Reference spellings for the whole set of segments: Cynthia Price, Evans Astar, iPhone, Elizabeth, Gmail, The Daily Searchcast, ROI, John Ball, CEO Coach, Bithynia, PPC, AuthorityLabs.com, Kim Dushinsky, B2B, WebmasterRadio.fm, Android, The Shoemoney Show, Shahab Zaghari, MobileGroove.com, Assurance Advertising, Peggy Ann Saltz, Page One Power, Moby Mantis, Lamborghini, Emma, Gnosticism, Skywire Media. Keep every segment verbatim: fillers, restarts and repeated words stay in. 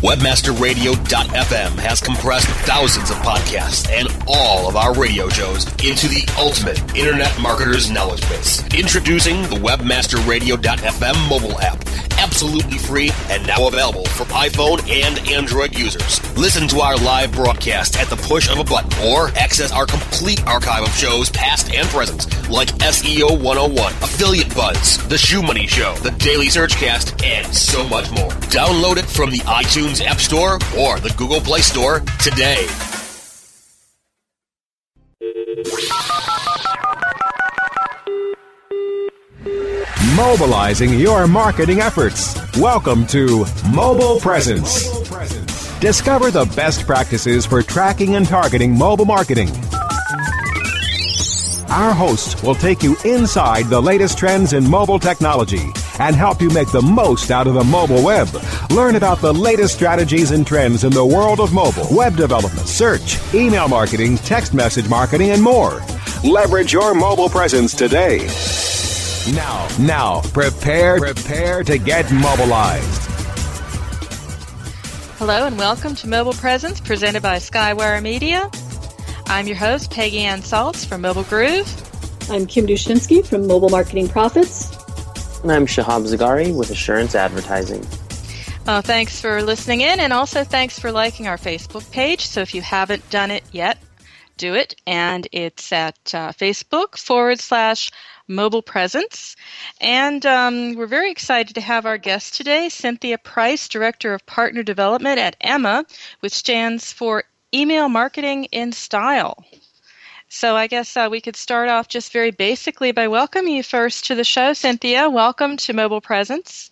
Webmaster Radio dot f m has compressed thousands of podcasts and all of our radio shows into the ultimate internet marketer's knowledge base. Introducing the Webmaster Radio dot f m mobile app. Absolutely free and now available for iPhone and Android users. Listen to our live broadcast at the push of a button or access our complete archive of shows past and present like S E O one oh one, Affiliate Buds, The Shoemoney Show, The Daily Searchcast, and so much more. Download it from the iTunes App Store or the Google Play Store today. Mobilizing your marketing efforts. Welcome to Mobile Presence. Discover the best practices for tracking and targeting mobile marketing. Our hosts will take you inside the latest trends in mobile technology and help you make the most out of the mobile web. Learn about the latest strategies and trends in the world of mobile, web development, search, email marketing, text message marketing, and more. Leverage your mobile presence today. Now, now, prepare, prepare to get mobilized. Hello and welcome to Mobile Presence, presented by Skywire Media. I'm your host, Peggy Ann Saltz from Mobile Groove. I'm Kim Dushinsky from Mobile Marketing Profits. And I'm Shahab Zaghari with Assurance Advertising. Uh, thanks for listening in, and also thanks for liking our Facebook page. So if you haven't done it yet, do it. And it's at uh, Facebook forward slash Mobile Presence. And um, we're very excited to have our guest today, Cynthia Price, Director of Partner Development at Emma, which stands for Email Marketing in Style. So I guess uh, we could start off just very basically by welcoming you first to the show. Cynthia, welcome to Mobile Presence.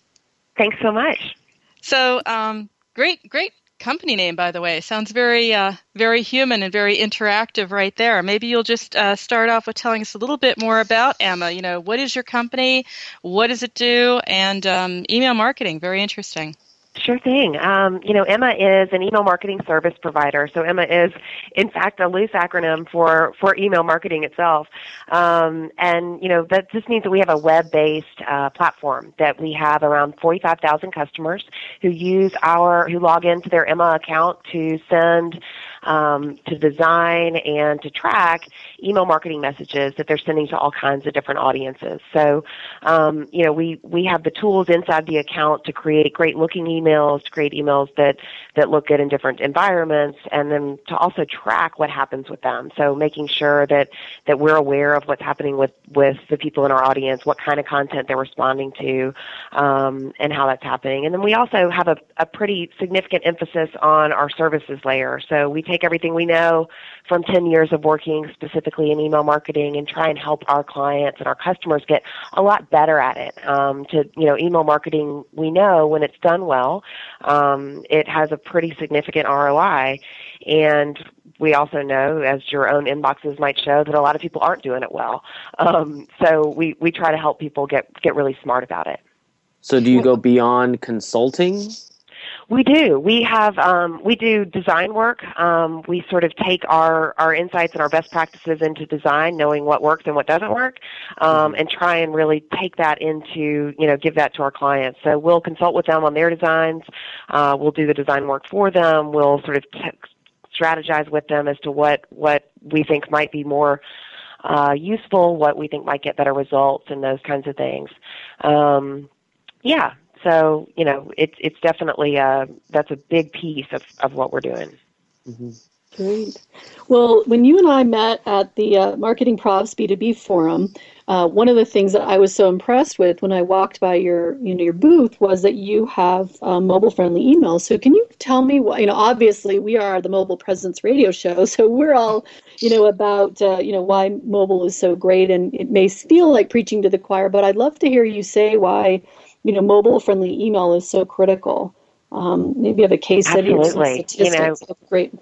Thanks so much. So um, great, great company name, by the way. Sounds very, uh, very human and very interactive right there. Maybe you'll just uh, start off with telling us a little bit more about Emma. You know, what is your company? What does it do? And um, email marketing, very interesting. Sure thing. Um, you know, Emma is an email marketing service provider. So Emma is, in fact, a loose acronym for, for email marketing itself. Um, and, you know, that just means that we have a web-based uh, platform that we have around forty-five thousand customers who use our, who log into their Emma account to send, um, to design and to track email marketing messages that they're sending to all kinds of different audiences. So, um, you know, we, we have the tools inside the account to create great-looking emails. emails, to create emails that, that look good in different environments, and then to also track what happens with them. So making sure that, that we're aware of what's happening with, with the people in our audience, what kind of content they're responding to, um, and how that's happening. And then we also have a, a pretty significant emphasis on our services layer. So we take everything we know from ten years of working specifically in email marketing and try and help our clients and our customers get a lot better at it. Um, to you know, email marketing, we know when it's done well, um, it has a pretty significant R O I. And we also know, as your own inboxes might show, that a lot of people aren't doing it well. Um, so we, we try to help people get, get really smart about it. So do you go beyond consulting? We do. We have um, we do design work. Um, we sort of take our, our insights and our best practices into design, knowing what works and what doesn't work, um, and try and really take that into, you know, give that to our clients. So we'll consult with them on their designs. Uh, we'll do the design work for them. We'll sort of t- strategize with them as to what, what we think might be more uh, useful, what we think might get better results, and those kinds of things. Um, yeah. So, you know, it's it's definitely a, that's a big piece of, of what we're doing. Mm-hmm. Great. Well, when you and I met at the uh, Marketing Profs B two B Forum, uh, one of the things that I was so impressed with when I walked by your you know your booth was that you have uh, mobile-friendly emails. So can you tell me what, you know, obviously we are the Mobile Presence radio show, so we're all, you know, about, uh, you know, why mobile is so great, and it may feel like preaching to the choir, but I'd love to hear you say why, you know, mobile-friendly email is so critical. Um, maybe you have a case study or some statistics. You know, great.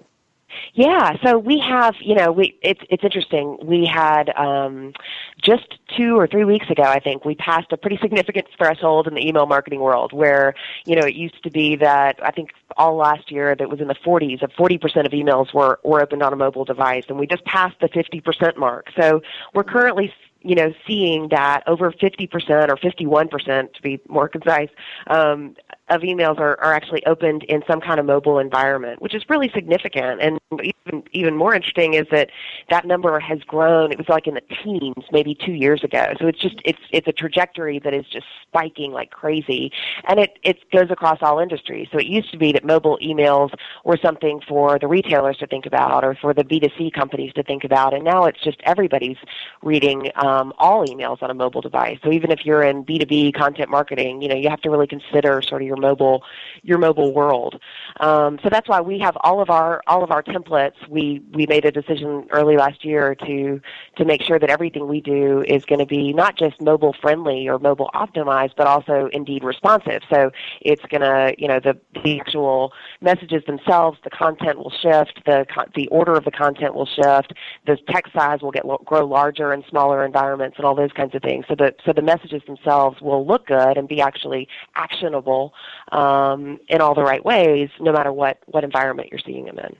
Yeah, so we have, you know, we it's it's interesting. We had um, just two or three weeks ago, I think, we passed a pretty significant threshold in the email marketing world where, you know, it used to be that, I think all last year, that was in the forties, that forty percent of emails were, were opened on a mobile device, and we just passed the fifty percent mark. So we're currently, you know, seeing that over fifty percent or fifty-one percent, to be more concise, um, of emails are, are actually opened in some kind of mobile environment, which is really significant. And even even more interesting is that that number has grown. It was like in the teens maybe two years ago. So it's just it's it's a trajectory that is just spiking like crazy, and it it goes across all industries. So it used to be that mobile emails were something for the retailers to think about or for the B two C companies to think about, and now it's just everybody's reading um, all emails on a mobile device. So even if you're in B two B content marketing, you know you have to really consider sort of your mobile, your mobile world. Um, so that's why we have all of our all of our templates. We we made a decision early last year to to make sure that everything we do is going to be not just mobile friendly or mobile optimized, but also indeed responsive. So it's going to you know the, the actual messages themselves, the content will shift, the the order of the content will shift, the text size will get grow larger in smaller environments, and all those kinds of things. So the so the messages themselves will look good and be actually actionable. Um, in all the right ways, no matter what, what environment you're seeing them in.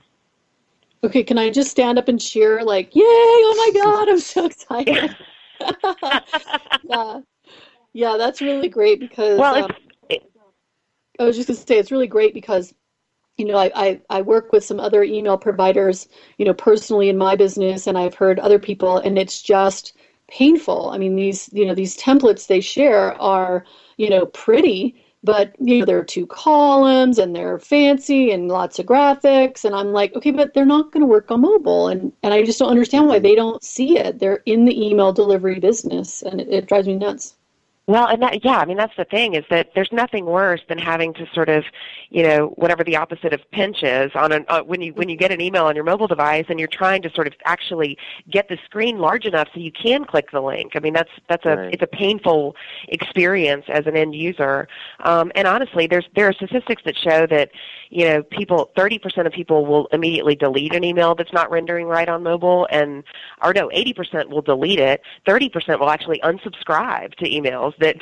Okay, can I just stand up and cheer like, yay, oh my God, I'm so excited. yeah. yeah, that's really great because well, um, it, I was just going to say it's really great because You know, I, I, I work with some other email providers, you know, personally in my business, and I've heard other people, and it's just painful. I mean, these, you know, these templates they share are, you know, pretty, but, you know, there are two columns and they're fancy and lots of graphics. And I'm like, okay, but they're not going to work on mobile. And, and I just don't understand why they don't see it. They're in the email delivery business, and it, it drives me nuts. Well, and that, yeah, I mean, that's the thing is that there's nothing worse than having to sort of, you know, whatever the opposite of pinch is on an, uh, when you when you get an email on your mobile device and you're trying to sort of actually get the screen large enough so you can click the link. I mean, that's that's a right. It's a painful experience as an end user. Um, and honestly, there's there are statistics that show that, you know, people thirty percent of people will immediately delete an email that's not rendering right on mobile, and or no, eighty percent will delete it. thirty percent will actually unsubscribe to emails that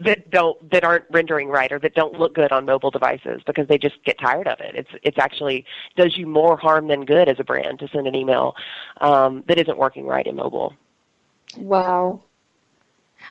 that don't that aren't rendering right or that don't look good on mobile devices because they just get tired of it. It's it's actually does you more harm than good as a brand to send an email um, that isn't working right in mobile. Wow.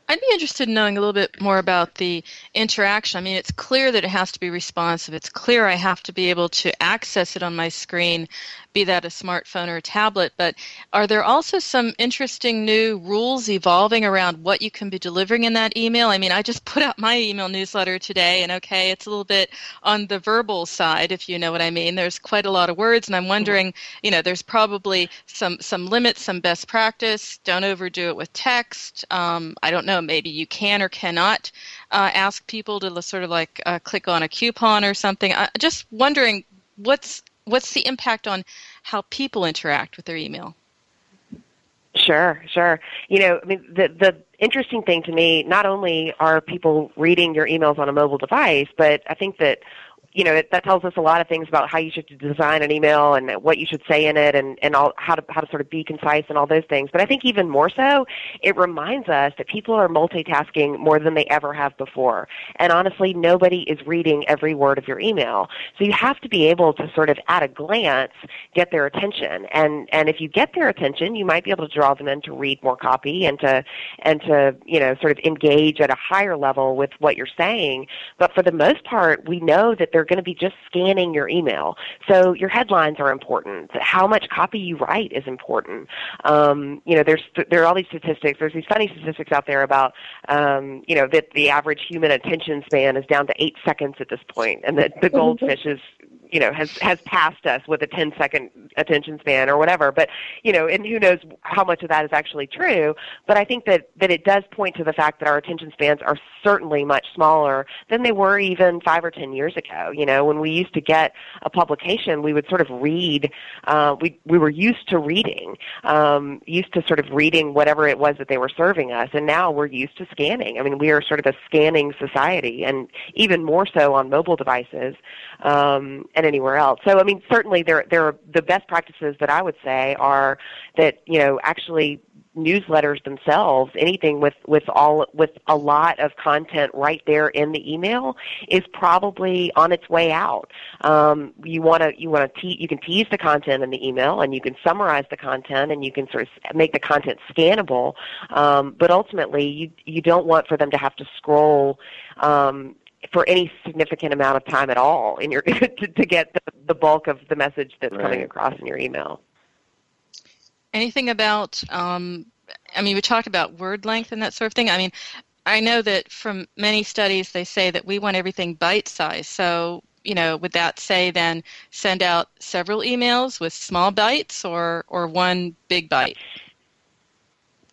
I'd be interested in knowing a little bit more about the interaction. I mean, it's clear that it has to be responsive. It's clear I have to be able to access it on my screen, be that a smartphone or a tablet. But are there also some interesting new rules evolving around what you can be delivering in that email? I mean, I just put out my email newsletter today, and okay, it's a little bit on the verbal side, if you know what I mean. There's quite a lot of words, and I'm wondering, you know, there's probably some, some limits, some best practice. Don't overdo it with text. Um, I don't know. Maybe you can or cannot uh, ask people to sort of like uh, click on a coupon or something. I'm just wondering what's what's the impact on how people interact with their email? Sure, sure. You know, I mean, the, the interesting thing to me, not only are people reading your emails on a mobile device, but I think that, you know, it, that tells us a lot of things about how you should design an email and what you should say in it, and, and all, how to how to sort of be concise and all those things. But I think even more so, it reminds us that people are multitasking more than they ever have before. And honestly, nobody is reading every word of your email. So you have to be able to sort of at a glance get their attention. And and if you get their attention, you might be able to draw them in to read more copy and to and to, you know, sort of engage at a higher level with what you're saying. But for the most part, we know that they're going to be just scanning your email. So your headlines are important. How much copy you write is important. Um, you know, there's there are all these statistics. There's these funny statistics out there about um, you know, that the average human attention span is down to eight seconds at this point, and that the goldfish is, you know, has has passed us with a ten second attention span or whatever. But you know, and who knows how much of that is actually true. But I think that that it does point to the fact that our attention spans are certainly much smaller than they were even five or ten years ago. You know, when we used to get a publication, we would sort of read, uh, we we were used to reading, um, used to sort of reading whatever it was that they were serving us, and now we're used to scanning. I mean, we are sort of a scanning society, and even more so on mobile devices um, and anywhere else. So, I mean, certainly there, there are the best practices that I would say are that, you know, actually newsletters themselves, anything with, with all with a lot of content right there in the email is probably on its way out. Um, you want to you want to te- you can tease the content in the email, and you can summarize the content, and you can sort of make the content scannable. Um, but ultimately, you you don't want for them to have to scroll Um, for any significant amount of time at all in your to, to get the, the bulk of the message that's right. coming across in your email. Anything about, um, I mean, we talked about word length and that sort of thing. I mean, I know that from many studies they say that we want everything bite-sized. So, you know, would that say then send out several emails with small bites or, or one big bite?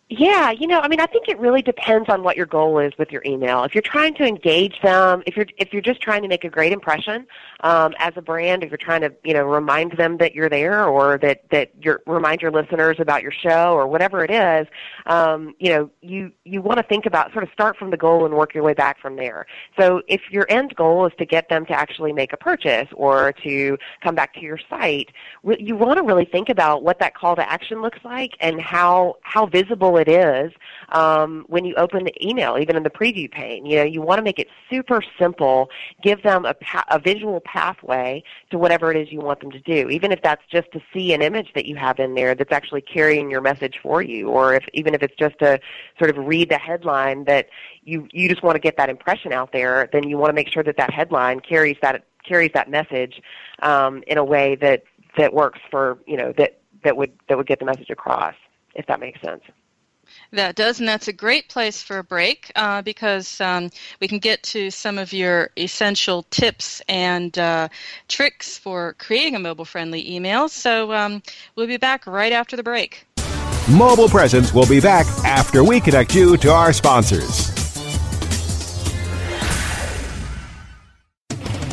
Yeah, you know, I mean, I think it really depends on what your goal is with your email. If you're trying to engage them, if you're if you're just trying to make a great impression um, as a brand, if you're trying to, you know, remind them that you're there, or that that you're remind your listeners about your show or whatever it is, um, you know, you you want to think about sort of start from the goal and work your way back from there. So if your end goal is to get them to actually make a purchase or to come back to your site, you want to really think about what that call to action looks like and how how visible it is um, when you open the email, even in the preview pane. You know, you want to make it super simple, give them a, pa- a visual pathway to whatever it is you want them to do, even if that's just to see an image that you have in there that's actually carrying your message for you, or if even if it's just to sort of read the headline that you, you just want to get that impression out there, then you want to make sure that that headline carries that carries that message um, in a way that, that works for, you know, that, that would that would get the message across, if that makes sense. That does, and that's a great place for a break uh, because um, we can get to some of your essential tips and uh, tricks for creating a mobile-friendly email. So um, we'll be back right after the break. Mobile Presence will be back after we connect you to our sponsors.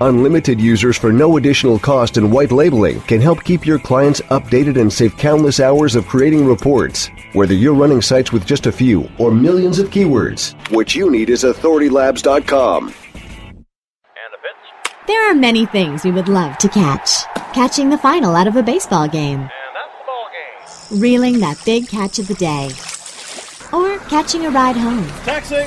Unlimited users for no additional cost and white labeling can help keep your clients updated and save countless hours of creating reports. Whether you're running sites with just a few or millions of keywords, what you need is authority labs dot com. And a bit There are many things we would love to catch. Catching the final out of a baseball game. And that's the ball game. Reeling that big catch of the day. Or catching a ride home. Taxi!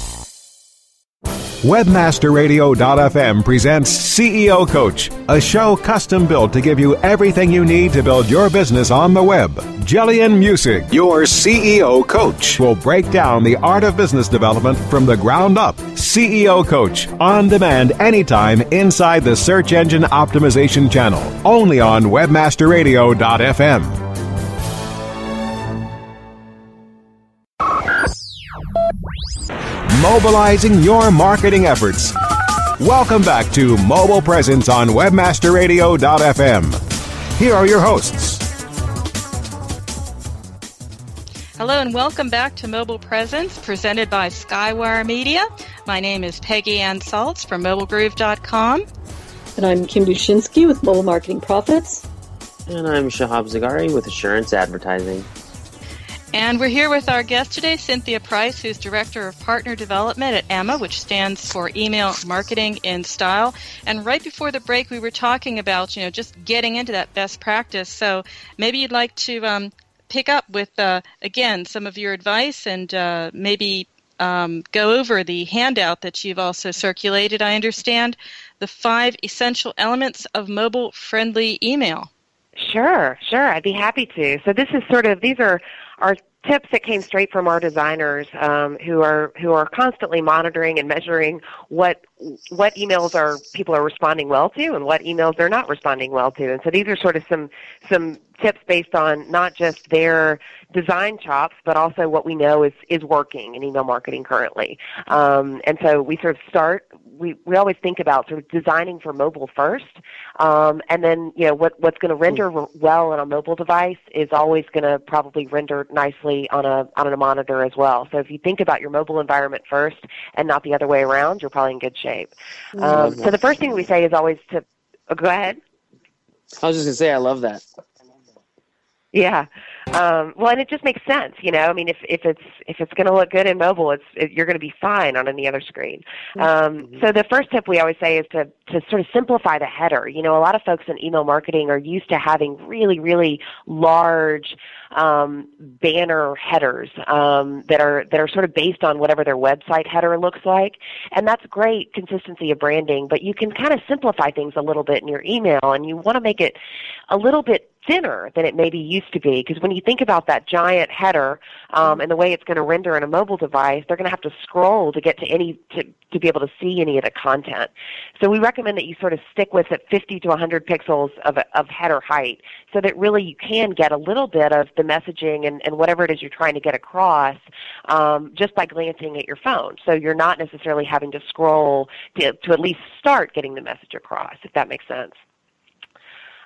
Webmaster Radio dot f m presents C E O Coach, a show custom-built to give you everything you need to build your business on the web. Jillian Music, your C E O Coach, will break down the art of business development from the ground up. C E O Coach, on demand anytime inside the Search Engine Optimization channel, only on Webmaster Radio dot f m. Mobilizing your marketing efforts. Welcome back to Mobile Presence on Webmaster Radio dot f m. Here are your hosts. Hello and welcome back to Mobile Presence, presented by Skywire Media. My name is Peggy Ann Saltz from Mobile Groove dot com. And I'm Kim Dushinsky with Mobile Marketing Profits. And I'm Shahab Zaghari with Assurance Advertising. And we're here with our guest today, Cynthia Price, who's Director of Partner Development at Emma, which stands for Email Marketing in Style. And right before the break, we were talking about, you know, just getting into that best practice. So maybe you'd like to um, pick up with, uh, again, some of your advice and uh, maybe um, go over the handout that you've also circulated, I understand, the five essential elements of mobile-friendly email. Sure, sure. I'd be happy to. So this is sort of, these are our tips that came straight from our designers um, who are who are constantly monitoring and measuring what what emails are people are responding well to and what emails they're not responding well to. And so these are sort of some some tips based on not just their design chops, but also what we know is, is working in email marketing currently. Um, and so we sort of start, we, we always think about sort of designing for mobile first, um, and then, you know, what, what's going to render well on a mobile device is always going to probably render nicely on a on a monitor as well. So if you think about your mobile environment first and not the other way around, you're probably in good shape. Um, oh, so the first thing we say is always to, oh, go ahead. I was just going to say I love that. Yeah. Um, well, and it just makes sense, you know. I mean, if, if it's if it's going to look good in mobile, it's it, you're going to be fine on any other screen. Um, mm-hmm. So the first tip we always say is to, to sort of simplify the header. You know, a lot of folks in email marketing are used to having really, really large um, banner headers um, that are that are sort of based on whatever their website header looks like, and that's great consistency of branding. But you can kind of simplify things a little bit in your email, and you want to make it a little bit thinner than it maybe used to be, because when you think about that giant header um, and the way it's going to render in a mobile device, they're going to have to scroll to get to any to, to be able to see any of the content. So we recommend that you sort of stick with it fifty to one hundred pixels of of header height, so that really you can get a little bit of the messaging and, and whatever it is you're trying to get across um, just by glancing at your phone. So you're not necessarily having to scroll to, to at least start getting the message across, if that makes sense.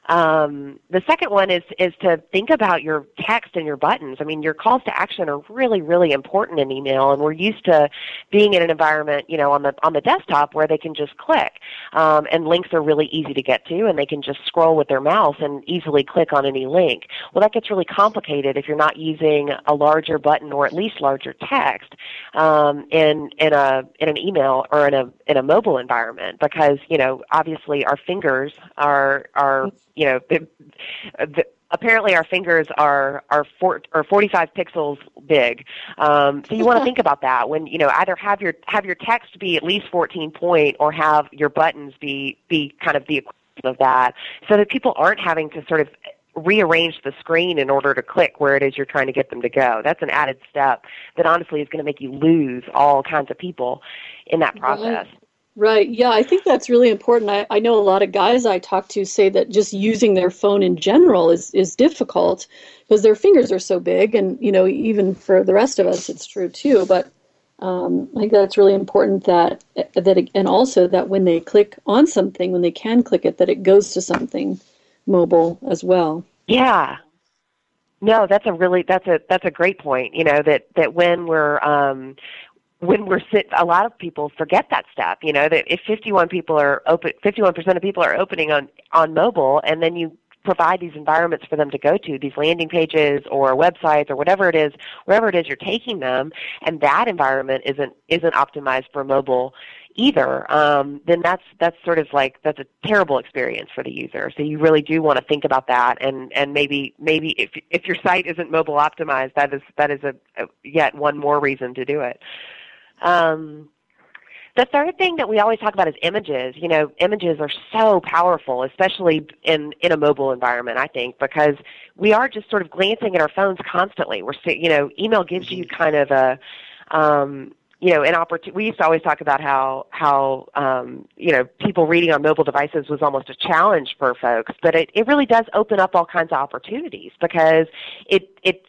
Um, the second one is is to think about your text and your buttons. I mean, your calls to action are really, really important in email, and we're used to being in an environment, you know, on the on the desktop where they can just click, um, and links are really easy to get to, and they can just scroll with their mouse and easily click on any link. Well, that gets really complicated if you're not using a larger button or at least larger text um, in in a in an email or in a in a mobile environment, because, you know, obviously our fingers are are You know, the, the, apparently our fingers are are, four, are forty-five pixels big. Um, so you want to think about that when, you know, either have your have your text be at least fourteen point, or have your buttons be be kind of the equivalent of that, so that people aren't having to sort of rearrange the screen in order to click where it is you're trying to get them to go. That's an added step that honestly is going to make you lose all kinds of people in that process. Right. Right. Yeah, I think that's really important. I, I know a lot of guys I talk to say that just using their phone in general is, is difficult because their fingers are so big. And, you know, even for the rest of us, it's true, too. But um, I think that's really important that that it, and also that when they click on something, when they can click it, that it goes to something mobile as well. Yeah. No, that's a really that's a that's a great point. You know that that when we're um, when we're sit, a lot of people forget that step. You know that if fifty-one people are open, fifty-one percent of people are opening on on mobile, and then you provide these environments for them to go to, these landing pages or websites or whatever it is, wherever it is you're taking them, and that environment isn't isn't optimized for mobile either, um, then that's that's sort of like that's a terrible experience for the user. So you really do want to think about that, and, and maybe maybe if if your site isn't mobile optimized, that is that is a, a yet one more reason to do it. Um, The third thing that we always talk about is images. You know, images are so powerful, especially in, in a mobile environment, I think, because we are just sort of glancing at our phones constantly. We're, you know, email gives you kind of a, um, you know, an opportunity. We used to always talk about how, how um, you know, people reading on mobile devices was almost a challenge for folks, but it, it really does open up all kinds of opportunities because it it's,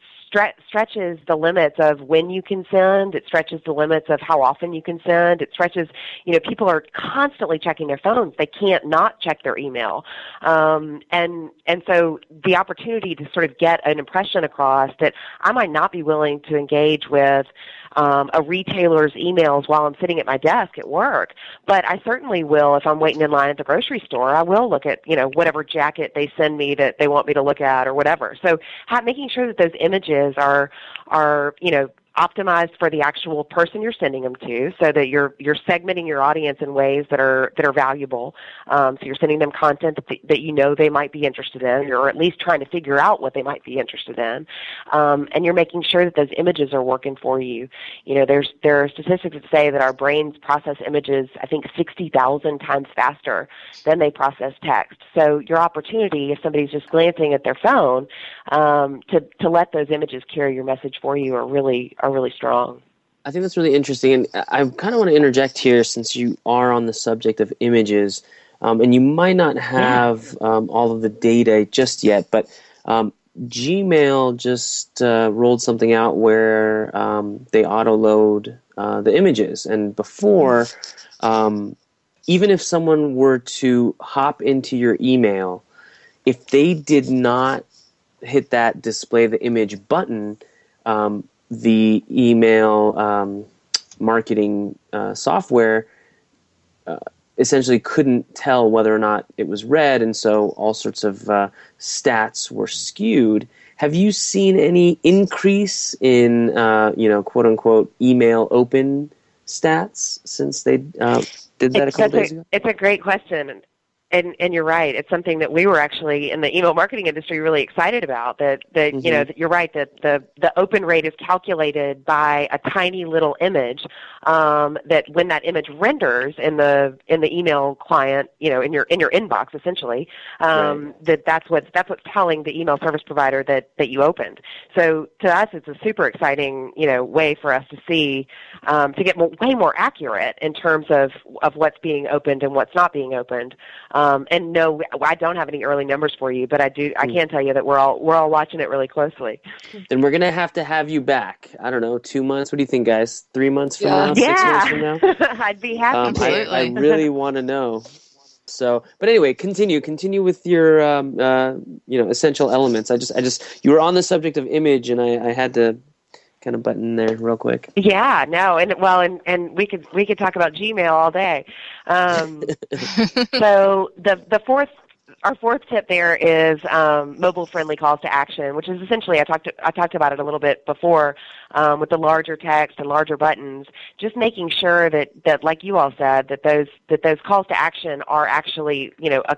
stretches the limits of when you can send. It stretches the limits of how often you can send. It stretches, you know, people are constantly checking their phones. They can't not check their email. Um, and and so the opportunity to sort of get an impression across that I might not be willing to engage with um, a retailer's emails while I'm sitting at my desk at work, but I certainly will if I'm waiting in line at the grocery store. I will look at, you know, whatever jacket they send me that they want me to look at or whatever. So how, making sure that those images Are are you know optimized for the actual person you're sending them to, so that you're you're segmenting your audience in ways that are that are valuable. Um, so you're sending them content that, that you know they might be interested in, or at least trying to figure out what they might be interested in. Um, and you're making sure that those images are working for you. You know, there's there are statistics that say that our brains process images, I think, sixty thousand times faster than they process text. So your opportunity, if somebody's just glancing at their phone, um, to to let those images carry your message for you are really are really strong. I think that's really interesting, and I kind of want to interject here since you are on the subject of images, um, and you might not have um, all of the data just yet, but um, Gmail just uh, rolled something out where um, they auto-load uh, the images, and before, um, even if someone were to hop into your email, if they did not hit that display the image button, um, the email um, marketing uh, software uh, essentially couldn't tell whether or not it was read, and so all sorts of uh, stats were skewed. Have you seen any increase in, uh, you know, quote unquote, email open stats since they uh, did that it's a couple days ago? It's a great question. And, and you're right. It's something that we were actually in the email marketing industry really excited about. That that mm-hmm. you know that you're right. That the the open rate is calculated by a tiny little image. Um, that when that image renders in the in the email client, you know, in your in your inbox, essentially, um, right. that that's what's that's what's telling the email service provider that that you opened. So to us, it's a super exciting you know way for us to see um, to get more, way more accurate in terms of of what's being opened and what's not being opened. Um, and no, I don't have any early numbers for you, but I do. I can tell you that we're all we're all watching it really closely. Then we're gonna have to have you back. I don't know, two months. What do you think, guys? Three months from yeah. now, yeah. six months from now. I'd be happy. Um, to. I, I really want to know. So, but anyway, continue, continue with your um, uh, you know essential elements. I just, I just, you were on the subject of image, and I, I had to. Kind of button there real quick. Yeah, no, and well, and, and we could we could talk about Gmail all day. Um, so the the fourth our fourth tip there is um, mobile friendly calls to action, which is essentially I talked to, I talked about it a little bit before um, with the larger text and larger buttons. Just making sure that, that like you all said that those that those calls to action are actually you know a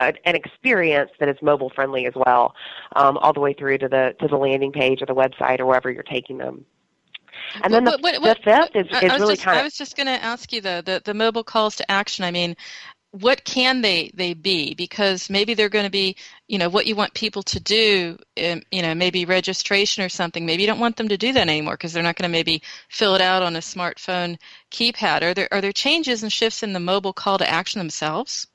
an experience that is mobile friendly as well, um, all the way through to the to the landing page or the website or wherever you're taking them. And then what, the, what, what, the fifth is, is really just, kind of. I was just going to ask you though the the mobile calls to action. I mean, what can they they be? Because maybe they're going to be you know what you want people to do. Um, you know maybe registration or something. Maybe you don't want them to do that anymore because they're not going to maybe fill it out on a smartphone keypad. Are there are there changes and shifts in the mobile call to action themselves?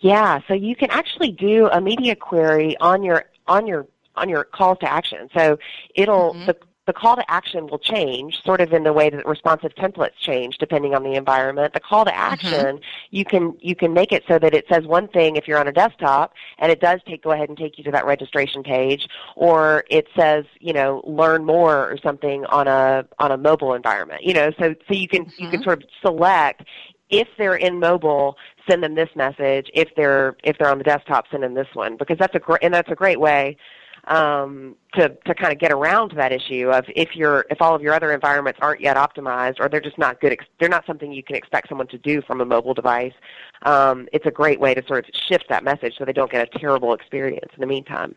Yeah, so you can actually do a media query on your on your on your call to action. So it'll mm-hmm. the the call to action will change, sort of in the way that responsive templates change depending on the environment. The call to action, mm-hmm. you can you can make it so that it says one thing if you're on a desktop, and it does take go ahead and take you to that registration page, or it says, you know, learn more or something on a on a mobile environment. You know, so so you can mm-hmm. you can sort of select. If they're in mobile, send them this message. If they're if they're on the desktop, send them this one, because that's a great and that's a great way um, to to kind of get around that issue of if you're if all of your other environments aren't yet optimized, or they're just not good. They're not something you can expect someone to do from a mobile device. Um, it's a great way to sort of shift that message so they don't get a terrible experience in the meantime.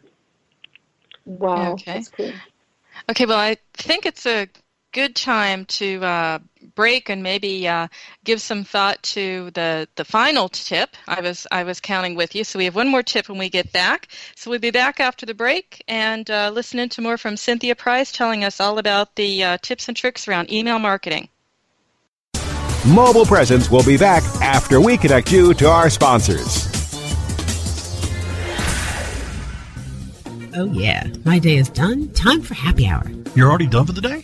Wow, okay. That's cool. Okay, well, I think it's a good time to uh, break and maybe uh, give some thought to the, the final tip. I was I was counting with you, so we have one more tip when we get back. So we'll be back after the break and uh, listening to more from Cynthia Price, telling us all about the uh, tips and tricks around email marketing. Mobile Presence will be back after we connect you to our sponsors. Oh yeah, my day is done. Time for happy hour. You're already done for the day?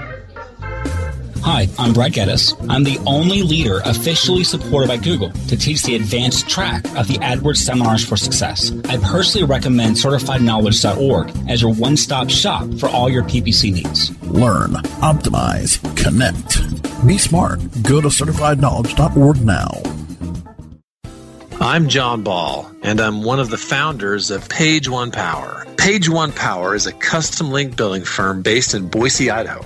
Hi, I'm Brett Geddes. I'm the only leader officially supported by Google to teach the advanced track of the AdWords Seminars for Success. I personally recommend certified knowledge dot org as your one-stop shop for all your P P C needs. Learn, optimize, connect. Be smart. Go to certified knowledge dot org now. I'm John Ball, and I'm one of the founders of Page One Power. Page One Power is a custom link building firm based in Boise, Idaho.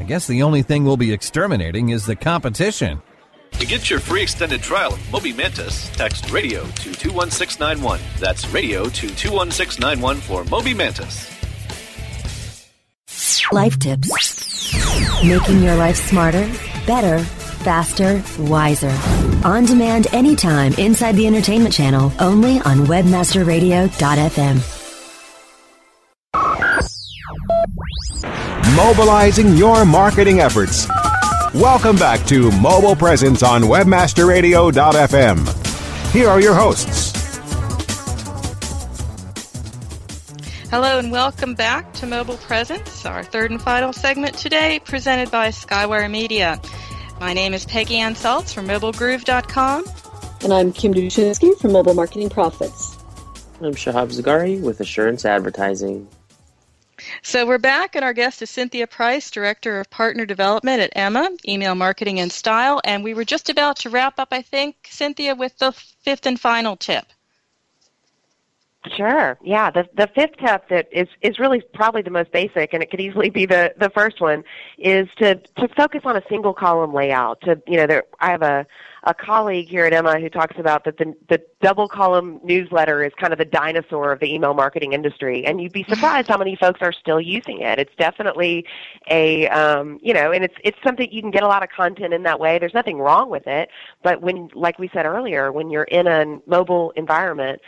I guess the only thing we'll be exterminating is the competition. To get your free extended trial of Moby Mantis, text radio to two one six nine one. That's radio to two one six nine one for Moby Mantis. Life tips. Making your life smarter, better, faster, wiser. On demand anytime inside the entertainment channel, only on webmaster radio dot f m. Mobilizing your marketing efforts. Welcome back to Mobile Presence on webmaster radio dot f m. Here are your hosts. Hello and welcome back to Mobile Presence, our third and final segment today, presented by Skywire Media. My name is Peggy Ann Saltz from Mobile Groove dot com. And I'm Kim Dushinsky from Mobile Marketing Profits. And I'm Shahab Zaghari with Assurance Advertising. So we're back, and our guest is Cynthia Price, Director of Partner Development at Emma, Email Marketing and Style. And we were just about to wrap up, I think, Cynthia, with the fifth and final tip. Sure. Yeah, the the fifth tip that is, is really probably the most basic, and it could easily be the, the first one, is to, to focus on a single column layout. To you know, there, I have a, a colleague here at Emma who talks about that the, the double column newsletter is kind of the dinosaur of the email marketing industry, and you'd be surprised how many folks are still using it. It's definitely a um, you know, and it's it's something you can get a lot of content in that way. There's nothing wrong with it, but when, like we said earlier, when you're in a mobile environment,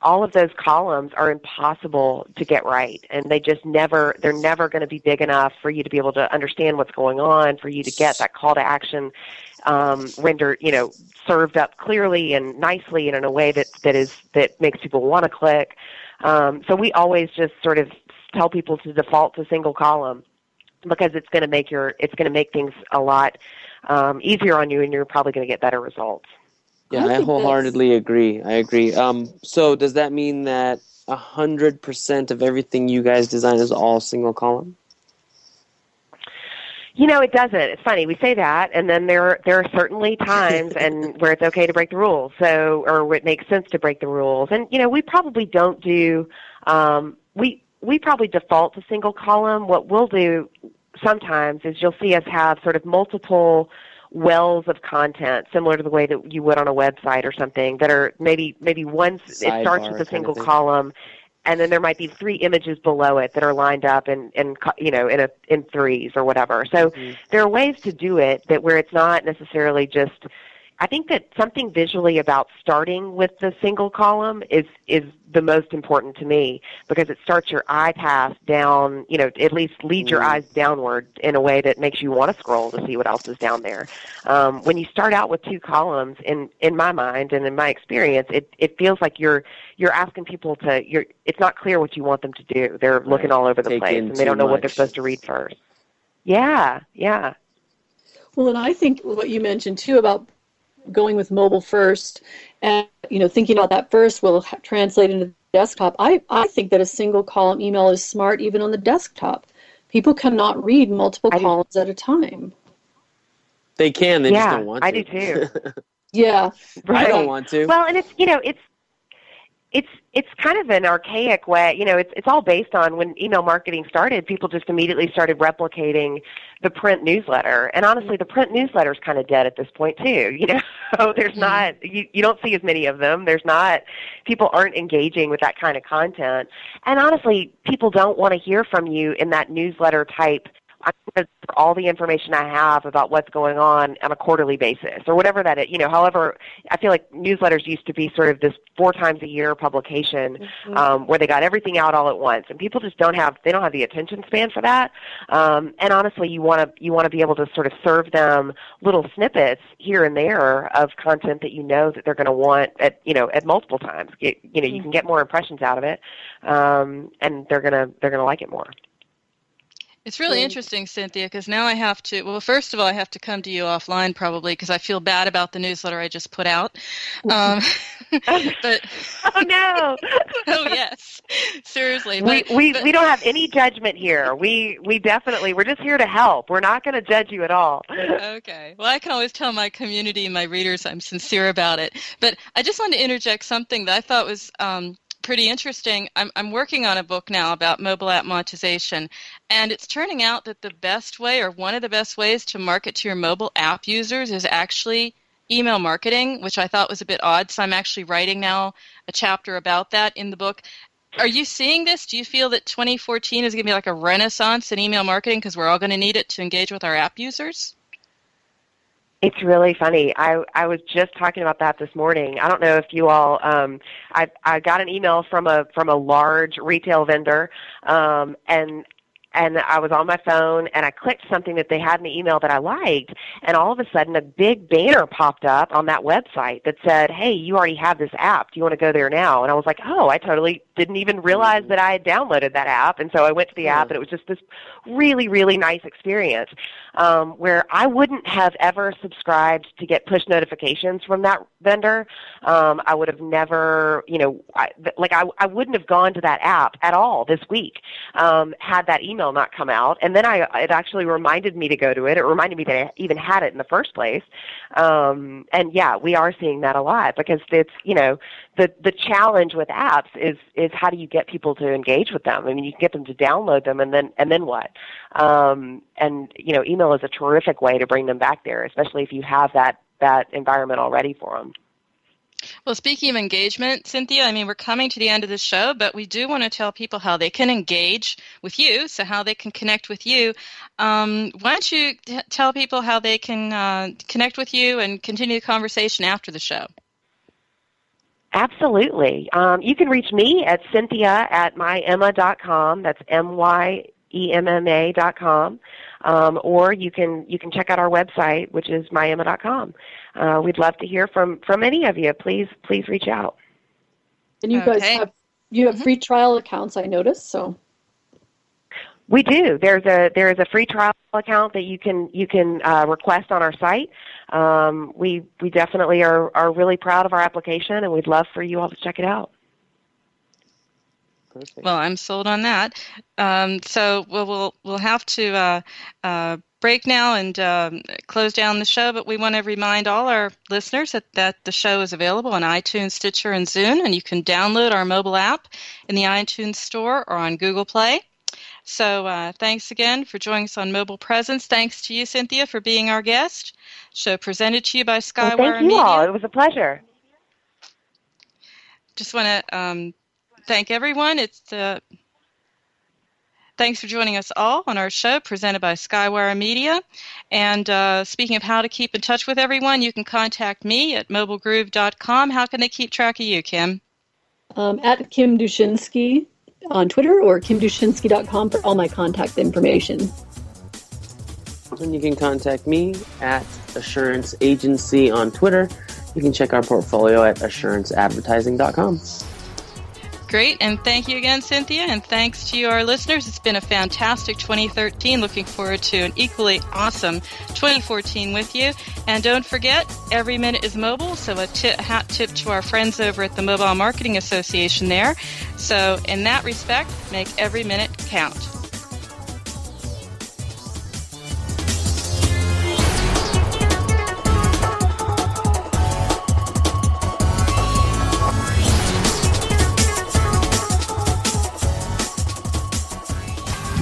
all of those columns are impossible to get right, and they just never, they're never going to be big enough for you to be able to understand what's going on, for you to get that call to action um, rendered, you know, served up clearly and nicely and in a way that, that is, that makes people want to click. Um, so we always just sort of tell people to default to single column. because it's going to make your it's going to make things a lot um, easier on you, and you're probably going to get better results. Yeah, I, I wholeheartedly this. agree. I agree. Um, so does that mean that one hundred percent of everything you guys design is all single column? You know, it doesn't. It's funny. We say that, and then there there are certainly times and where it's okay to break the rules, so or where it makes sense to break the rules. And, you know, we probably don't do um, – we we probably default to single column. What we'll do sometimes is you'll see us have sort of multiple – wells of content, similar to the way that you would on a website or something, that are maybe maybe one Sidebar it starts with a single kind of column, and then there might be three images below it that are lined up and and you know in a in threes or whatever. So mm-hmm. there are ways to do it that where it's not necessarily just. I think that something visually about starting with the single column is is the most important to me, because it starts your eye path down, you know, at least leads your eyes downward in a way that makes you want to scroll to see what else is down there. Um, when you start out with two columns, in, in my mind and in my experience, it, it feels like you're you're asking people to, you're it's not clear what you want them to do. They're right. looking all over the Take place, and they don't know much. What they're supposed to read first. Yeah, yeah. Well, and I think what you mentioned, too, about going with mobile first and, you know, thinking about that first will ha- translate into the desktop. I, I think that a single column email is smart even on the desktop. People cannot read multiple I columns do. at a time. They can. They yeah, just don't want I to. I do too. yeah. Right. I don't want to. Well, and it's, you know, it's, It's it's kind of an archaic way, you know, it's it's all based on when email marketing started, people just immediately started replicating the print newsletter. And honestly, the print newsletter is kind of dead at this point too, you know. There's not, you, you don't see as many of them. There's not, people aren't engaging with that kind of content. And honestly, people don't want to hear from you in that newsletter type. I'm going to put all the information I have about what's going on on a quarterly basis or whatever that is. You know, however, I feel like newsletters used to be sort of this four times a year publication mm-hmm. um, where they got everything out all at once, and people just don't have they don't have the attention span for that. Um, and honestly, you want to you want to be able to sort of serve them little snippets here and there of content that you know that they're going to want at you know at multiple times. You, you know, mm-hmm. you can get more impressions out of it, um, and they're gonna they're gonna like it more. It's really interesting, Cynthia, because now I have to, well, first of all, I have to come to you offline probably because I feel bad about the newsletter I just put out. Um, but oh, no. oh, yes. Seriously. But, we we, but, we don't have any judgment here. We we definitely, we're just here to help. We're not going to judge you at all. Okay. Well, I can always tell my community and my readers I'm sincere about it. But I just wanted to interject something that I thought was um, pretty interesting. I'm, I'm working on a book now about mobile app monetization. And it's turning out that the best way or one of the best ways to market to your mobile app users is actually email marketing, which I thought was a bit odd. So I'm actually writing now a chapter about that in the book. Are you seeing this? Do you feel that twenty fourteen is going to be like a renaissance in email marketing because we're all going to need it to engage with our app users? It's really funny. I, I was just talking about that this morning. I don't know if you all, um, I I got an email from a from a large retail vendor, um, and and I was on my phone and I clicked something that they had in the email that I liked, and all of a sudden a big banner popped up on that website that said, "Hey, you already have this app. Do you want to go there now?" And I was like, "Oh, I totally didn't even realize that I had downloaded that app." And so I went to the yeah. app, and it was just this really, really nice experience um, where I wouldn't have ever subscribed to get push notifications from that vendor. Um, I would have never, you know, I, like I, I wouldn't have gone to that app at all this week um, had that email not come out. And then I, it actually reminded me to go to it. It reminded me that I even had it in the first place. Um, and yeah, we are seeing that a lot because it's, you know, the, the challenge with apps is, is how do you get people to engage with them? I mean, you can get them to download them, and then and then what? Um, and you know, email is a terrific way to bring them back there, especially if you have that that environment already for them. Well, speaking of engagement, Cynthia, I mean, we're coming to the end of the show, but we do want to tell people how they can engage with you, so how they can connect with you. Um, why don't you t- tell people how they can uh, connect with you and continue the conversation after the show? Absolutely. Um, you can reach me at Cynthia at my emma dot com. That's M Y E M M A dot com. Um, or you can you can check out our website, which is my emma dot com. Uh, we'd love to hear from, from any of you. Please please reach out. And you okay. guys have you have mm-hmm. free trial accounts, I noticed. So We do. There's a there is a free trial account that you can you can uh, request on our site. Um, we we definitely are are really proud of our application, and we'd love for you all to check it out. Perfect. Well, I'm sold on that. Um, so we'll we'll we'll have to uh, uh, break now and um, close down the show. But we want to remind all our listeners that that the show is available on iTunes, Stitcher, and Zune, and you can download our mobile app in the iTunes Store or on Google Play. So uh, thanks again for joining us on Mobile Presence. Thanks to you, Cynthia, for being our guest. Show presented to you by Skywire Media. Well, thank you all. It was a pleasure. Just want to um, thank everyone. It's uh, thanks for joining us all on our show presented by Skywire Media. And uh, speaking of how to keep in touch with everyone, you can contact me at Mobile Groove dot com. How can they keep track of you, Kim? Um, at Kim Dushinsky on Twitter, or kim dushinsky dot com for all my contact information. And you can contact me at Assurance Agency on Twitter. You can check our portfolio at assurance advertising dot com. Great, and thank you again, Cynthia, and thanks to you, our listeners. It's been a fantastic twenty thirteen. Looking forward to an equally awesome twenty fourteen with you. And don't forget, every minute is mobile, so a tip, hat tip to our friends over at the Mobile Marketing Association there. So in that respect, make every minute count.